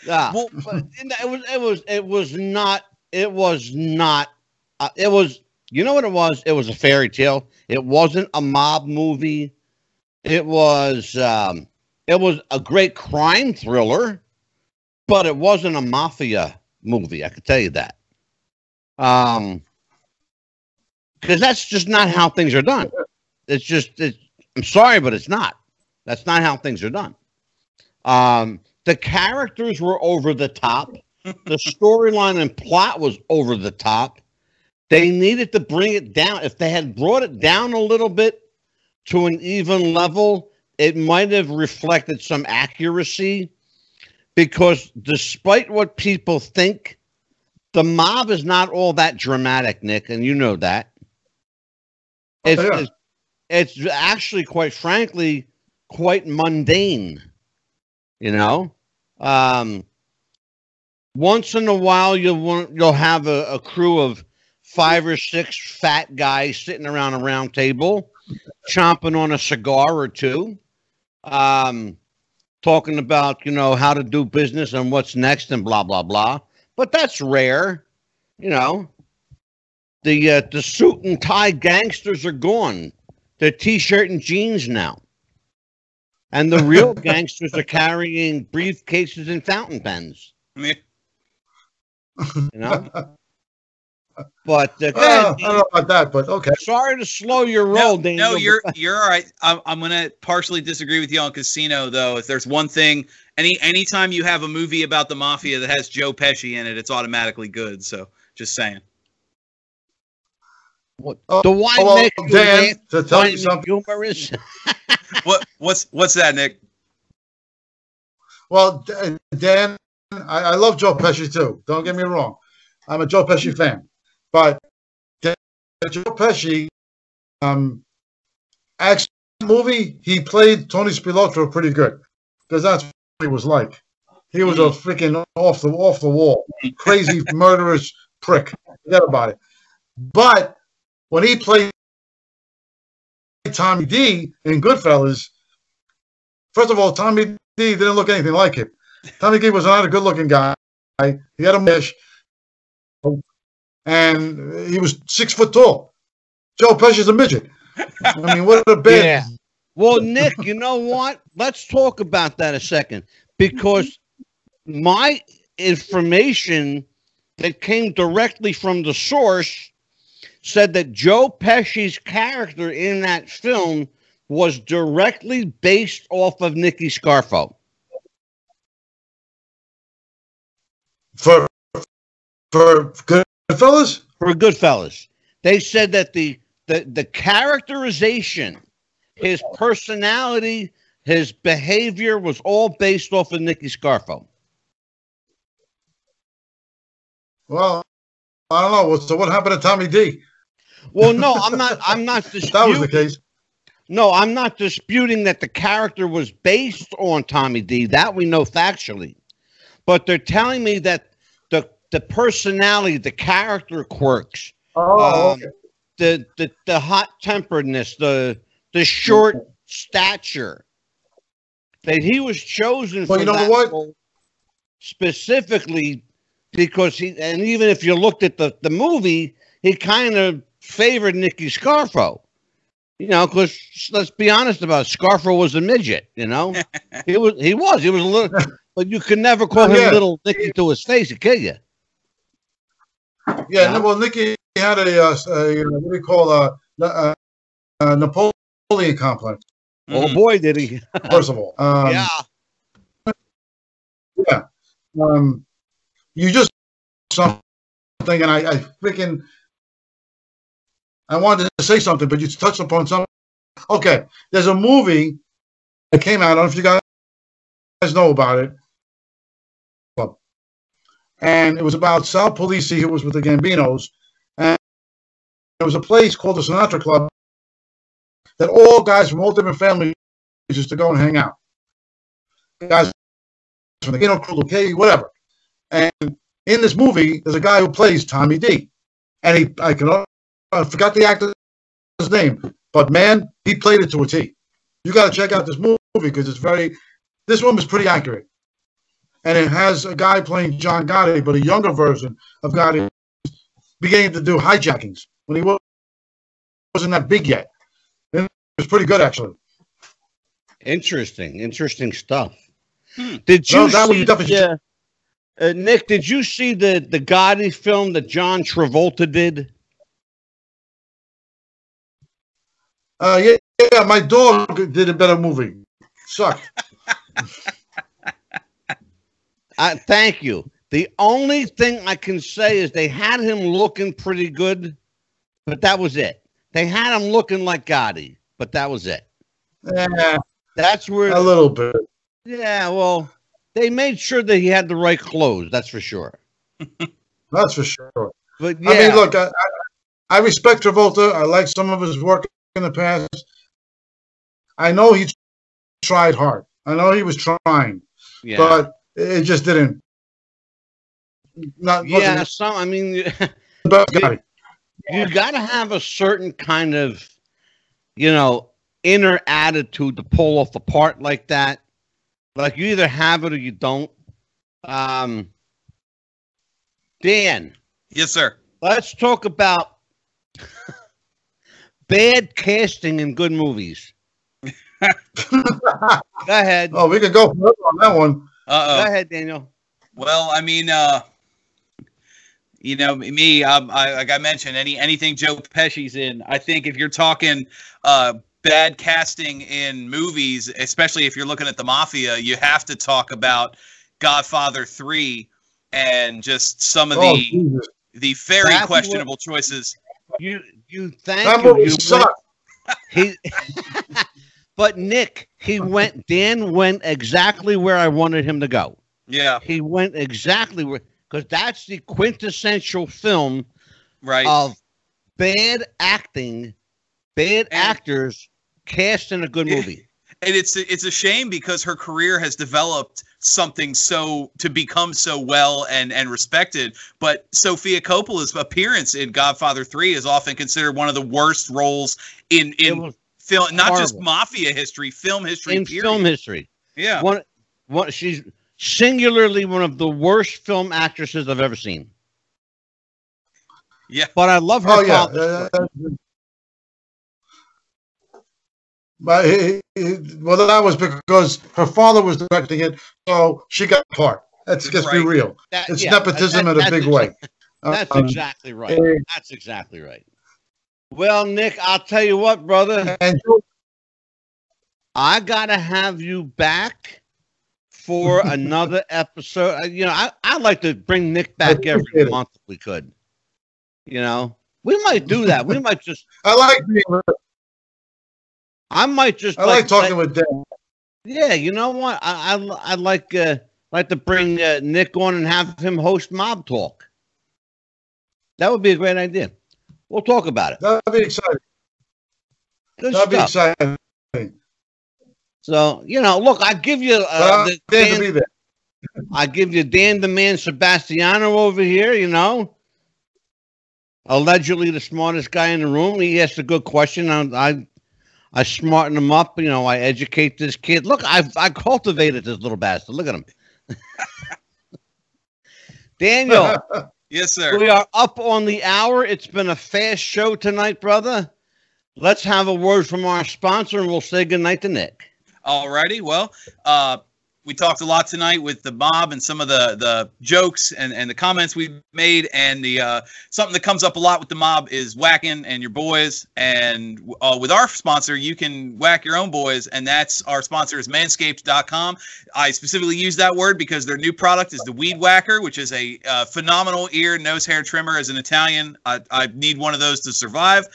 Yeah. Well, but it was not, you know what it was? It was a fairy tale. It wasn't a mob movie. It was a great crime thriller, but it wasn't a mafia movie. I can tell you that. Because that's just not how things are done. I'm sorry, but it's not. That's not how things are done. The characters were over the top. The storyline and plot was over the top. They needed to bring it down. If they had brought it down a little bit to an even level, it might have reflected some accuracy, because despite what people think, the mob is not all that dramatic, Nick, and you know that. It's actually, quite frankly, quite mundane, you know? Once in a while, you'll have a crew of 5 or 6 fat guys sitting around a round table, chomping on a cigar or two, talking about, you know, how to do business and what's next and blah, blah, blah. But that's rare, you know. The suit and tie gangsters are gone. They're T-shirt and jeans now. And the real gangsters are carrying briefcases and fountain pens. Yeah. You know? But I don't know about that, but okay. Sorry to slow your roll, Daniel. No, you're all right. I'm going to partially disagree with you on Casino, though. If there's one thing, anytime you have a movie about the mafia that has Joe Pesci in it, it's automatically good. So just saying. What? Dan, to tell you something. What's that, Nick? Well, Dan, I love Joe Pesci too. Don't get me wrong. I'm a Joe Pesci fan. But Joe Pesci, actually, in the movie, he played Tony Spilotro pretty good, because that's what he was like. He was a freaking off the wall, crazy, murderous prick. Forget about it. But when he played Tommy D in Goodfellas, first of all, Tommy D didn't look anything like him. Tommy D was not a good-looking guy. He had a mustache. And he was 6 foot tall. Joe Pesci's a midget. I mean, what a bad. Yeah. Well, Nick, you know what? Let's talk about that a second, because my information that came directly from the source said that Joe Pesci's character in that film was directly based off of Nicky Scarfo. For Goodfellas? For Goodfellas. They said that the characterization, his personality, his behavior was all based off of Nicky Scarfo. Well, I don't know. So what happened to Tommy D? Well, no, I'm not disputing. That was the case. No, I'm not disputing that the character was based on Tommy D. That we know factually. But they're telling me that the personality, the character quirks, okay. the hot-temperedness, the short stature, that he was chosen for that role specifically because he, and even if you looked at the movie, he kind of favored Nicky Scarfo, you know, because let's be honest about it, Scarfo was a midget, you know, he was a little, but you could never call him little Nicky to his face, he'd kill you. Yeah, no, well, Nicky had a Napoleon complex. Oh boy, did he! First of all, you just something, and I freaking, I wanted to say something, but you touched upon something. Okay, there's a movie that came out. I don't know if you guys know about it. And it was about Sal Polizzi, who was with the Gambinos. And there was a place called the Sinatra Club that all guys from all different families used to go and hang out. Guys from the Gambino crew, K, whatever. And in this movie, there's a guy who plays Tommy D. And I forgot the actor's name, but man, he played it to a T. You got to check out this movie because this one was pretty accurate. and it has a guy playing John Gotti, but a younger version of Gotti beginning to do hijackings when he wasn't that big yet. It was pretty good, actually. Interesting stuff. Did you? Nick, did you see the Gotti film that John Travolta did? Yeah, my dog did a better movie. Sucked. Thank you. The only thing I can say is they had him looking pretty good, but that was it. They had him looking like Gotti, but that was it. Yeah, that's where a little bit. Yeah, well, they made sure that he had the right clothes. That's for sure. That's for sure. But yeah. I mean, look, I respect Travolta. I like some of his work in the past. I know he tried hard. I know he was trying, but it just didn't. I mean, you got to have a certain kind of, inner attitude to pull off a part like that. Like, you either have it or you don't. Dan. Yes, sir. Let's talk about bad casting in good movies. Go ahead. Oh, we can go on that one. Go ahead, Daniel. Well, I mean, me, like I mentioned, anything Joe Pesci's in, I think if you're talking bad casting in movies, especially if you're looking at the mafia, you have to talk about Godfather 3 and just some of the very questionable choices. You thank that movie sucked. But Nick, Dan went exactly where I wanted him to go. Yeah, he went exactly where, because that's the quintessential film, right, of bad acting, bad actors cast in a good movie. And it's a shame because her career has developed something to become so well and respected. But Sofia Coppola's appearance in Godfather 3 is often considered one of the worst roles in film, not just mafia history, film history. Film history. Yeah. She's singularly one of the worst film actresses I've ever seen. Yeah. But I love her. Oh, yeah. But that was because her father was directing it, so she got part. Let's just be real. It's nepotism in a big way. That's exactly right. That's exactly right. Well, Nick, I'll tell you what, brother. I gotta have you back for another episode. I'd like to bring Nick back every month if we could. We might do that. We might just. I like talking with Dan. Yeah, you know what? I'd like to bring Nick on and have him host Mob Talk. That would be a great idea. We'll talk about it. That'd be exciting. Good stuff. So, look, I give you Dan the Man Sebastiano over here, Allegedly the smartest guy in the room. He asked a good question. I smarten him up, I educate this kid. Look, I cultivated this little bastard. Look at him. Daniel. Yes, sir. We are up on the hour. It's been a fast show tonight, brother. Let's have a word from our sponsor, and we'll say goodnight to Nick. All righty. Well, we talked a lot tonight with the mob and some of the jokes and the comments we made, and the something that comes up a lot with the mob is whacking and your boys. And with our sponsor, you can whack your own boys, and that's our sponsor is Manscaped.com. I specifically use that word because their new product is the Weed Whacker, which is a phenomenal ear, nose, hair trimmer. As an Italian, I need one of those to survive.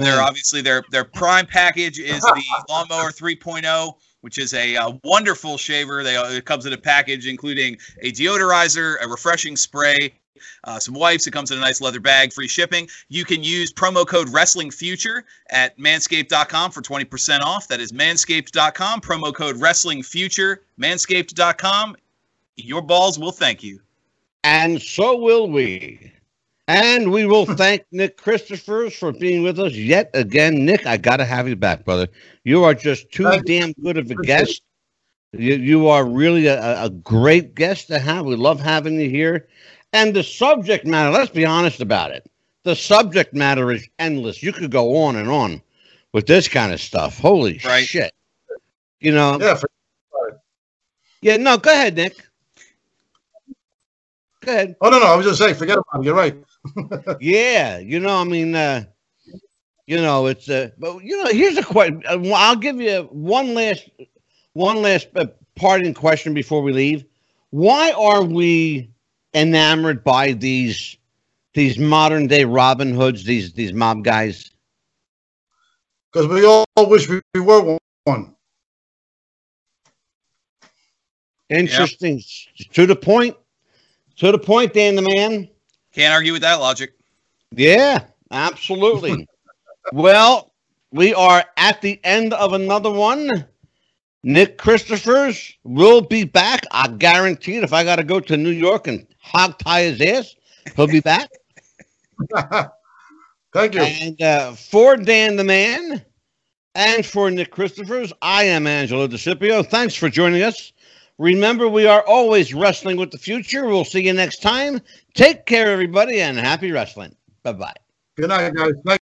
They're obviously their prime package is the Lawnmower 3.0. which is a wonderful shaver. It comes in a package including a deodorizer, a refreshing spray, some wipes. It comes in a nice leather bag, free shipping. You can use promo code WrestlingFuture at Manscaped.com for 20% off. That is Manscaped.com, promo code WrestlingFuture, Manscaped.com. Your balls will thank you. And so will we. And we will thank Nick Christophers for being with us yet again. Nick, I got to have you back, brother. You are just too damn good of a guest. You are really a great guest to have. We love having you here. And the subject matter, let's be honest about it. The subject matter is endless. You could go on and on with this kind of stuff. Holy shit. You know. Yeah, yeah, no, go ahead, Nick. Go ahead. Oh, no, I was just saying, forget about it. You're right. Yeah, you know, I mean, you know, it's, but, you know, here's a question. I'll give you one last parting question before we leave. Why are we enamored by these modern day Robin Hoods, these mob guys? Because we all wish we were one. Interesting. Yep. To the point, Dan the Man. Can't argue with that logic. Yeah, absolutely. Well, we are at the end of another one. Nick Christophers will be back. I guarantee it. If I got to go to New York and hog tie his ass, he'll be back. Thank you. And for Dan the Man and for Nick Christophers, I am Angelo DiCipio. Thanks for joining us. Remember, we are always wrestling with the future. We'll see you next time. Take care, everybody, and happy wrestling. Bye-bye. Good night, guys. Thank